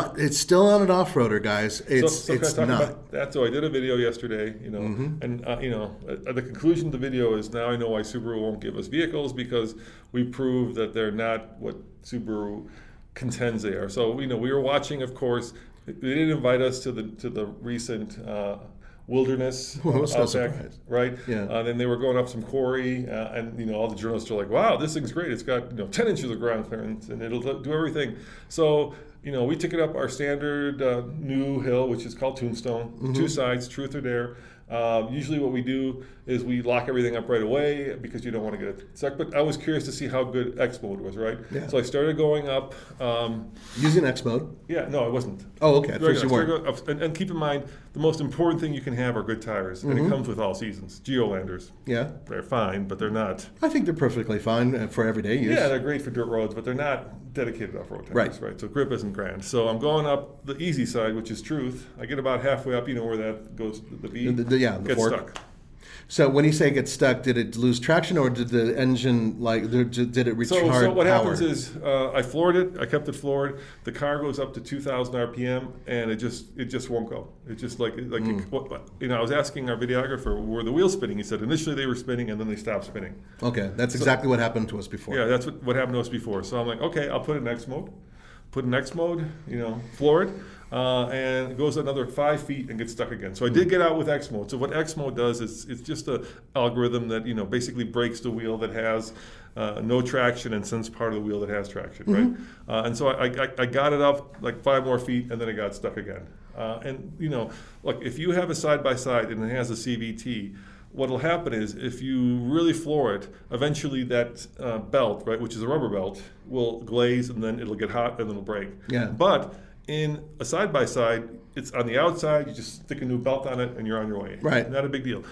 still not an off-roader, guys. It's not. About that? So I did a video yesterday, and the conclusion of the video is now I know why Subaru won't give us vehicles, because we proved that they're not what Subaru contends they are. So we were watching, of course. They didn't invite us to the recent wilderness outback, right? Yeah. Then they were going up some quarry, and all the journalists are like, "Wow, this thing's great! It's got 10 inches of ground clearance, and it'll do everything." So we took it up our standard new hill, which is called Tombstone. Mm-hmm. Two sides, truth or dare. Usually what we do is we lock everything up right away because you don't want to get it stuck. But I was curious to see how good X mode was, right? Yeah. So I started going up. Using X mode? Yeah, no, I wasn't. Oh, okay. And keep in mind, the most important thing you can have are good tires. Mm-hmm. And it comes with all seasons. Geolanders. Yeah. They're fine, but they're not. I think they're perfectly fine for everyday use. Yeah, they're great for dirt roads, but they're not dedicated off-road tires, right? So grip isn't grand. So I'm going up the easy side, which is truth. I get about halfway up, where that goes, the V. The fork. Stuck. So when you say get stuck, did it lose traction, or did the engine did it recharge power? So what happens is I floored it. I kept it floored. The car goes up to 2,000 RPM, and it just won't go. It's just I was asking our videographer, were the wheels spinning? He said initially they were spinning, and then they stopped spinning. Okay, that's exactly what happened to us before. Yeah, that's what happened to us before. So I'm like, okay, I'll put it in X mode. Floor it. And it goes another 5 feet and gets stuck again. So I did get out with X mode. So what X mode does is it's just an algorithm that basically breaks the wheel that has no traction and sends part of the wheel that has traction, right? And so I got it up like 5 more feet and then it got stuck again. If you have a side by side and it has a CVT. What'll happen is if you really floor it, eventually that belt, right, which is a rubber belt, will glaze and then it'll get hot and it'll break. Yeah. But in a side-by-side, it's on the outside, you just stick a new belt on it and you're on your way. Right. Not a big deal.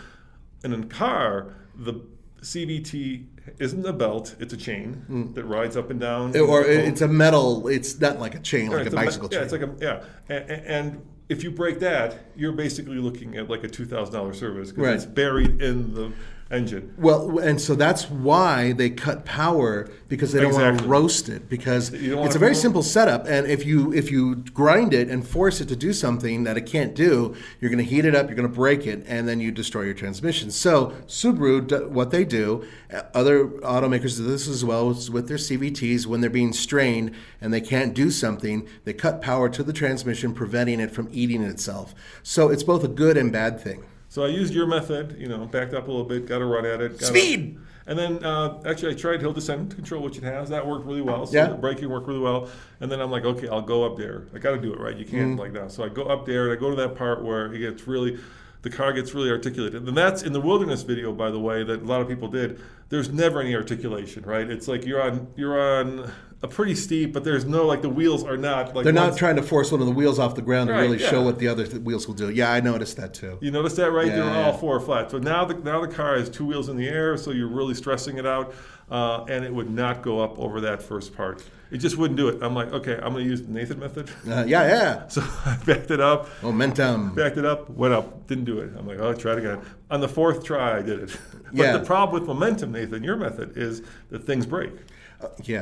And in a car, the CVT isn't a belt, it's a chain that rides up and down. It's a metal, it's not like a chain, like a bicycle chain. Yeah, it's like and if you break that, you're basically looking at like a $2,000 service because it's buried in the engine. Well, and so that's why they cut power, because they don't want to roast it, because it's a very simple setup. And if you grind it and force it to do something that it can't do, you're going to heat it up, you're going to break it, and then you destroy your transmission. So Subaru, what they do, other automakers do this as well with their CVTs, when they're being strained and they can't do something, they cut power to the transmission, preventing it from eating itself. So it's both a good and bad thing. So I used your method, backed up a little bit, got a run at it. Speed! And then, I tried hill descent control, which it has. That worked really well. So the braking worked really well. And then I'm like, okay, I'll go up there. I got to do it, right? You can't like that. So I go up there, and I go to that part where it gets really... the car gets really articulated. And that's in the wilderness video, by the way, that a lot of people did. There's never any articulation, right? It's like you're on a pretty steep, but there's no, the wheels are not. They're not trying to force one of the wheels off the ground to really show what the other wheels will do. Yeah, I noticed that too. You noticed that, right? Yeah, They're all four flat. So now the car has two wheels in the air, so you're really stressing it out, and it would not go up over that first part. It just wouldn't do it. I'm like, okay, I'm going to use the Nathan method. So I backed it up. Momentum. Backed it up, went up, didn't do it. I'm like, I'll try it again. On the fourth try, I did it. But the problem with momentum, Nathan, your method, is that things break.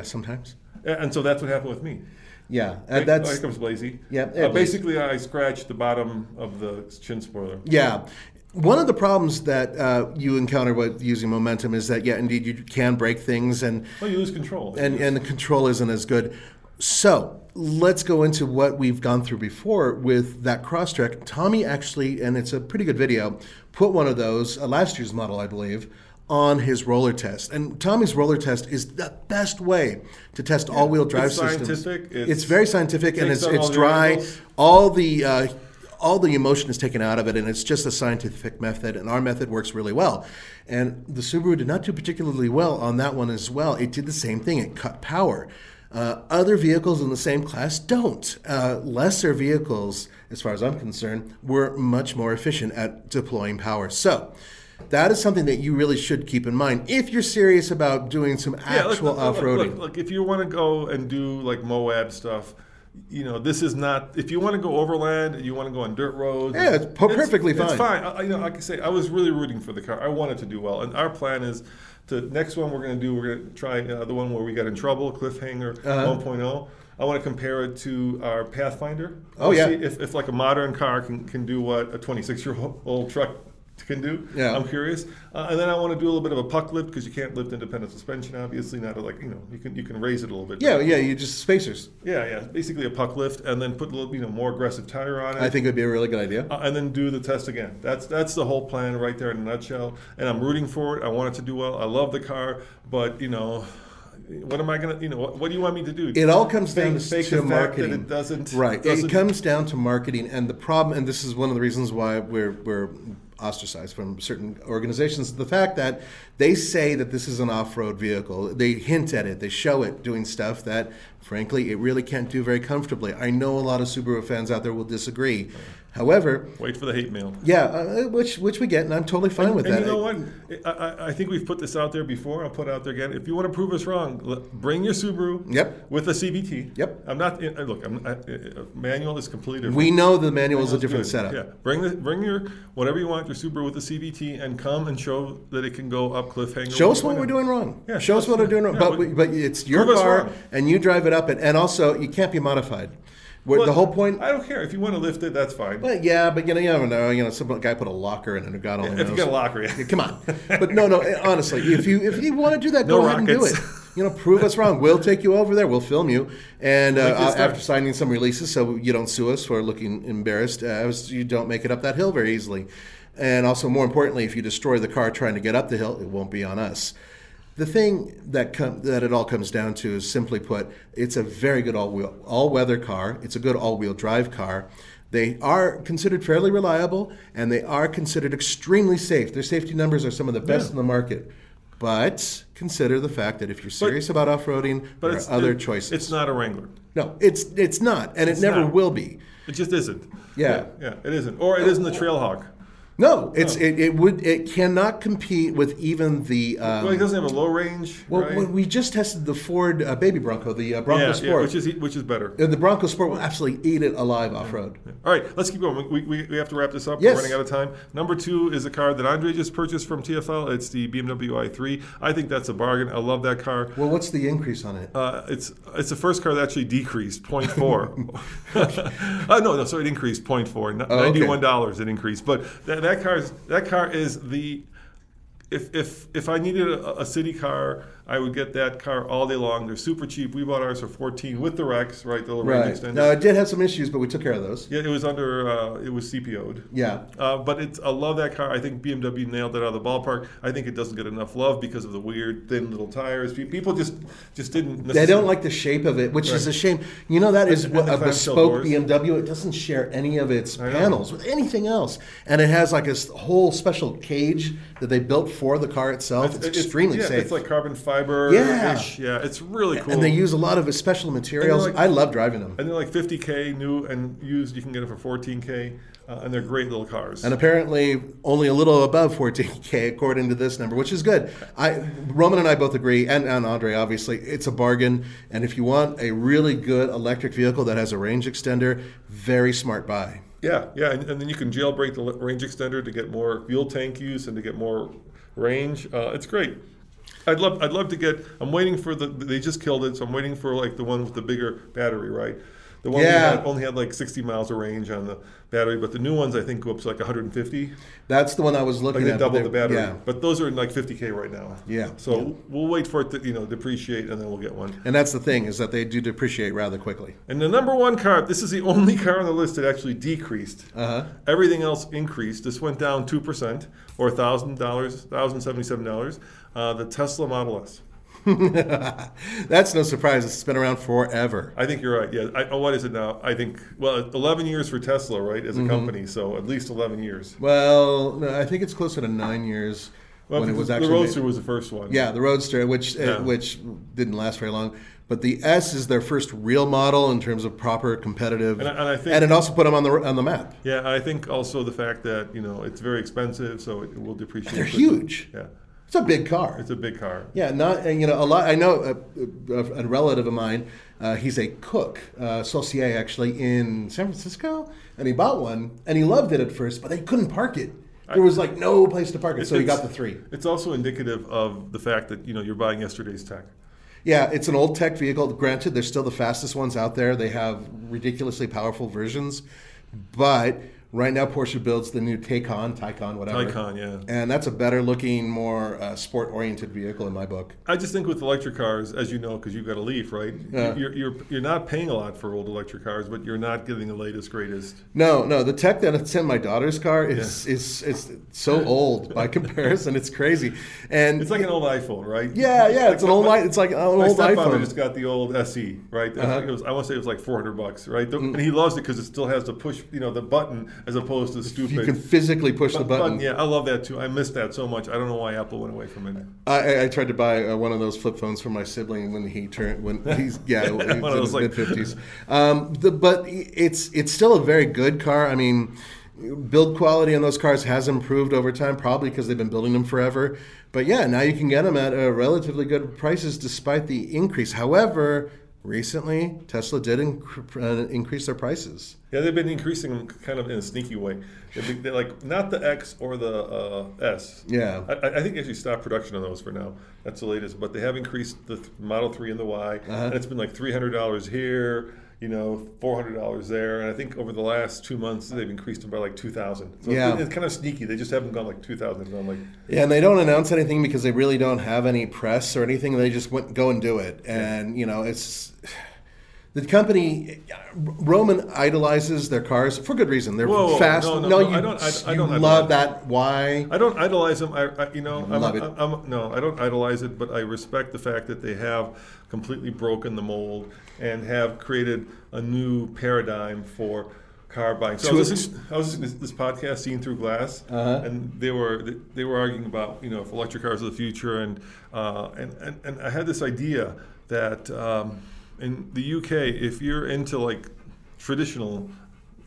Sometimes. And so that's what happened with me. Yeah, that's... Here comes Blazy. Yeah, basically, I scratched the bottom of the chin spoiler. Yeah. One of the problems that you encounter with using momentum is that, indeed, you can break things. You lose control. And the control isn't as good. So let's go into what we've gone through before with that Crosstrek. Tommy actually, and it's a pretty good video, put one of those, last year's model, I believe, on his roller test. And Tommy's roller test is the best way to test all-wheel drive systems. It's very scientific, and it's dry. All the... all the emotion is taken out of it, and it's just a scientific method, and our method works really well. And the Subaru did not do particularly well on that one as well. It did the same thing. It cut power. Other vehicles in the same class don't. Lesser vehicles, as far as I'm concerned, were much more efficient at deploying power. So that is something that you really should keep in mind if you're serious about doing some actual off-roading. Look, if you want to go and do like Moab stuff, you know, this is not, if you want to go overland, you want to go on dirt roads. Yeah, it's perfectly fine. It's fine. Like I say, I was really rooting for the car. I wanted to do well. And our plan is, the next one we're going to try the one where we got in trouble, Cliffhanger 1.0. I want to compare it to our Pathfinder. See if like a modern car can do what a 26-year-old truck can do. Yeah. I'm curious. And then I want to do a little bit of a puck lift, because you can't lift independent suspension, obviously. Not like, you can raise it a little bit. You just spacers. Yeah. Basically a puck lift, and then put a little, more aggressive tire on it. I think it'd be a really good idea. And then do the test again. That's the whole plan right there in a nutshell. And I'm rooting for it. I want it to do well. I love the car, but what am I going to, what do you want me to do? It all comes down to marketing. That it doesn't, right. It comes down to marketing, and the problem, and this is one of the reasons why we're ostracized from certain organizations, the fact that they say that this is an off-road vehicle. They hint at it. They show it doing stuff that, frankly, it really can't do very comfortably. I know a lot of Subaru fans out there will disagree. However, wait for the hate mail. Yeah, which we get, and I'm totally fine with that. And you know what? I think we've put this out there before. I'll put it out there again. If you want to prove us wrong, bring your Subaru. Yep. With a CVT. Yep. I'm not. Look, manual is completely. We know the manual is a different setup. Yeah. Bring your whatever you want, your Subaru with a CVT, and come and show that it can go up Cliffhanger. Show us what we're doing wrong. Yeah. Show us what we're doing wrong. But it's your car, and you drive it up, and also you can't be modified. The whole point. I don't care if you want to lift it. That's fine. But you never know. Some guy put a locker in and got all. If you got a locker, yeah. Come on. But no. Honestly, if you want to do that, go ahead and do it. Prove us wrong. We'll take you over there. We'll film you. And after signing some releases, so you don't sue us for looking embarrassed, you don't make it up that hill very easily. And also, more importantly, if you destroy the car trying to get up the hill, it won't be on us. The thing that it all comes down to is, simply put, it's a very good all-weather car. It's a good all-wheel drive car. They are considered fairly reliable, and they are considered extremely safe. Their safety numbers are some of the best in the market. But consider the fact that if you're serious about off-roading, there are other choices. It's not a Wrangler. No, it's not, and it never will be. It just isn't. Yeah, it isn't. Or it isn't the Trailhawk. No, it cannot compete with even the. It doesn't have a low range. Well, right? We just tested the Ford baby Bronco, the Bronco Sport, which is better. And the Bronco Sport will absolutely eat it alive off road. Yeah. All right, let's keep going. We have to wrap this up. Yes. We're running out of time. Number 2 is a car that Andre just purchased from TFL. It's the BMW i3. I think that's a bargain. I love that car. Well, what's the increase on it? It's the first car that actually decreased 0.4. It increased 0.4. $91 it increased, but that car is the if I needed a city car, I would get that car all day long. They're super cheap. We bought ours for $14 with the Rex, right? The range extender. No, it did have some issues, but we took care of those. Yeah, it was it was CPO'd. Yeah. But I love that car. I think BMW nailed it out of the ballpark. I think it doesn't get enough love because of the weird, thin little tires. People just didn't necessarily. They don't like the shape of it, which is a shame. That is a bespoke BMW. It doesn't share any of its panels with anything else. And it has like a whole special cage that they built for the car itself. It's extremely safe. It's like carbon fiber. Fiber-ish. Yeah, it's really cool. And they use a lot of special materials. I love driving them. And they're like $50,000 new and used. You can get them for $14,000, and they're great little cars. And apparently only a little above $14,000 according to this number, which is good. Roman and I both agree, and Andre, obviously, it's a bargain. And if you want a really good electric vehicle that has a range extender, very smart buy. Yeah, and then you can jailbreak the range extender to get more fuel tank use and to get more range. It's great. I'd love to get. I'm waiting for They just killed it, so I'm waiting for like the one with the bigger battery, right? The one we only had like 60 miles of range on the battery, but the new ones I think go up to like 150. That's the one I was looking at. They doubled the battery, but those are like $50,000 right now. Yeah. So we'll wait for it to depreciate, and then we'll get one. And that's the thing, is that they do depreciate rather quickly. And the number 1 car, this is the only car on the list that actually decreased. Everything else increased. This went down 2%, or $1,077. The Tesla Model S. That's no surprise. It's been around forever. I think you're right. Yeah. What is it now? I think, well, 11 years for Tesla, right, as a company. So at least 11 years. Well, no, I think it's closer to 9 years. Well, when it was actually the Roadster was the first one. Yeah, the Roadster, which didn't last very long. But the S is their first real model in terms of proper competitive, and it also put them on the map. Yeah, I think also the fact that it's very expensive, so it will depreciate. They're huge. Yeah. It's a big car. Yeah, I know a relative of mine. He's a cook, sommelier actually in San Francisco, and he bought one, and he loved it at first, but they couldn't park it. There was no place to park it, so he got the 3. It's also indicative of the fact that you're buying yesterday's tech. Yeah, it's an old tech vehicle. Granted, they're still the fastest ones out there. They have ridiculously powerful versions, but right now Porsche builds the new Taycan, yeah. And that's a better looking, more sport-oriented vehicle in my book. I just think with electric cars, as you know, because you've got a Leaf, right? You're not paying a lot for old electric cars, but you're not getting the latest, greatest. No, the tech that's in my daughter's car is so old by comparison. It's crazy, and it's like an old iPhone, right? Yeah, yeah, it's like an old iPhone. My stepfather just got the old SE, right? Uh-huh. I want to say it was like $400, right? And he loves it because it still has to push, the button. As opposed to stupid. You can physically push the button. Yeah, I love that too. I miss that so much. I don't know why Apple went away from it. I tried to buy one of those flip phones for my sibling when he's in his mid-50s. But it's still a very good car. I mean, build quality on those cars has improved over time, probably because they've been building them forever. But yeah, now you can get them at relatively good prices despite the increase. However, recently, Tesla did increase their prices. Yeah, they've been increasing them kind of in a sneaky way. They're like not the X or the S. Yeah. I think they actually stopped production on those for now. That's the latest. But they have increased the Model 3 and the Y. Uh-huh. And it's been like $300 here, $400 there. And I think over the last 2 months, they've increased them by like $2,000. So it's kind of sneaky. They just haven't gone like $2,000. They've gone like... Yeah, and they don't announce anything because they really don't have any press or anything. They just go and do it. And, it's... The company, Roman idolizes their cars for good reason. They're fast. I don't love that. Why? I don't idolize them. I don't idolize it, but I respect the fact that they have completely broken the mold and have created a new paradigm for car buying. So I was listening to this podcast, Seen Through Glass, and they were arguing about if electric cars are the future, and I had this idea that. In the UK, if you're into traditional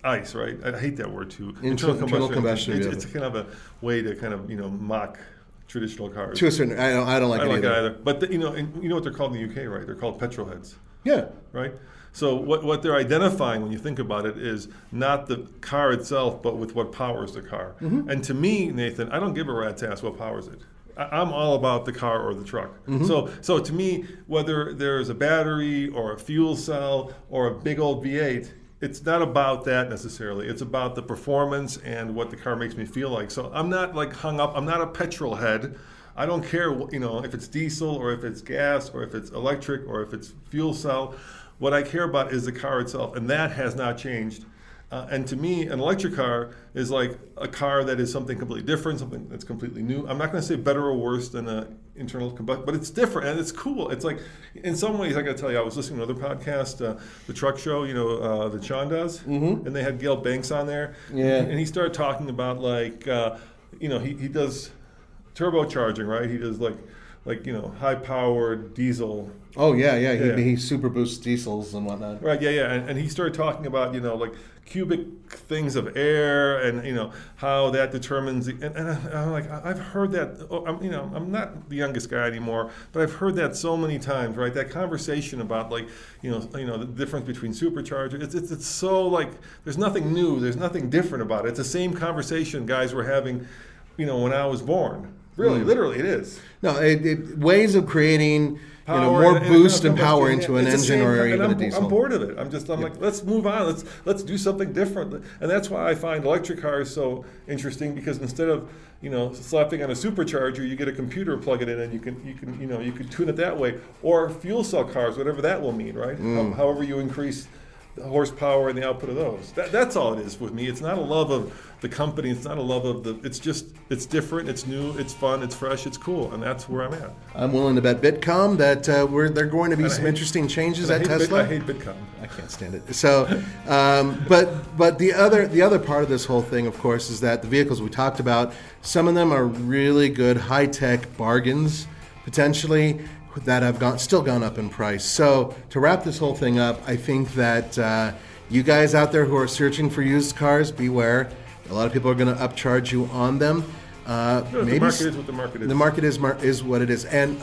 ICE, right? I hate that word too. Internal combustion. It's kind of a way to mock traditional cars. To a certain, I don't like it either. But you know what they're called in the UK, right? They're called petrolheads. Yeah. Right. So what they're identifying when you think about it is not the car itself, but with what powers the car. Mm-hmm. And to me, Nathan, I don't give a rat's ass what powers it. I'm all about the car or the truck. Mm-hmm. So to me, whether there's a battery or a fuel cell or a big old V8, it's not about that necessarily. It's about the performance and what the car makes me feel like. So I'm not hung up. I'm not a petrol head. I don't care if it's diesel or if it's gas or if it's electric or if it's fuel cell. What I care about is the car itself, and that has not changed. And to me, an electric car is like a car that is something completely different, something that's completely new. I'm not going to say better or worse than an internal combustion, but it's different and it's cool. It's like, in some ways, I got to tell you, I was listening to another podcast, the truck show, the Chandas, mm-hmm. and they had Gail Banks on there. Yeah. And he started talking about he does turbocharging, right? He does high-powered diesel. Oh, yeah. He super boosts diesels and whatnot. Right, yeah. And he started talking about, cubic things of air and, how that determines. I'm like, I've heard that. Oh, I'm not the youngest guy anymore, but I've heard that so many times, right? That conversation about, the difference between superchargers. It's so, there's nothing new. There's nothing different about it. It's the same conversation guys were having, when I was born. Really, literally, it is. No, ways of creating more boost and power into an engine or even a diesel. I'm bored of it. Let's move on. Let's do something different. And that's why I find electric cars so interesting, because instead of slapping on a supercharger, you get a computer, plug it in, and you can tune it that way. Or fuel cell cars, whatever that will mean, right? However you increase the horsepower and the output of those. That's all it is with me. It's not a love of the company. It's not a love of the, it's just, it's different, it's new, it's fun, it's fresh, it's cool, and that's where I'm at. I'm willing to bet Bitcom that there are going to be some interesting changes at Tesla. I hate Bitcom. I can't stand it. So, but the other part of this whole thing, of course, is that the vehicles we talked about, some of them are really good high-tech bargains, potentially, that have still gone up in price. So to wrap this whole thing up, I think that you guys out there who are searching for used cars, beware. A lot of people are going to upcharge you on them. Maybe the market is what the market is. The market is what it is. And,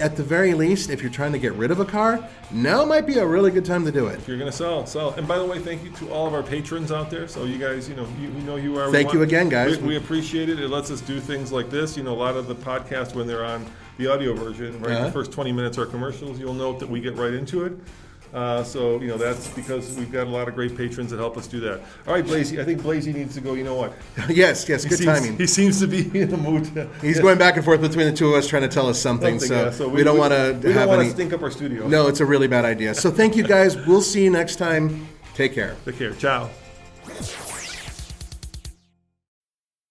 at the very least, if you're trying to get rid of a car, now might be a really good time to do it. If you're going to sell. And by the way, thank you to all of our patrons out there. So you guys, you know you are. Thank you again, guys. We appreciate it. It lets us do things like this. You know, a lot of the podcasts, when they're on the audio version, right? Uh-huh. The first 20 minutes are commercials. You'll note that we get right into it. So, that's because we've got a lot of great patrons that help us do that. All right, Blazy. I think Blazy needs to go, you know what? Yes, good timing. He seems to be in the mood. He's going back and forth between the two of us trying to tell us something so we don't want to stink up our studio. No, it's a really bad idea. So thank you, guys. We'll see you next time. Take care. Take care. Ciao.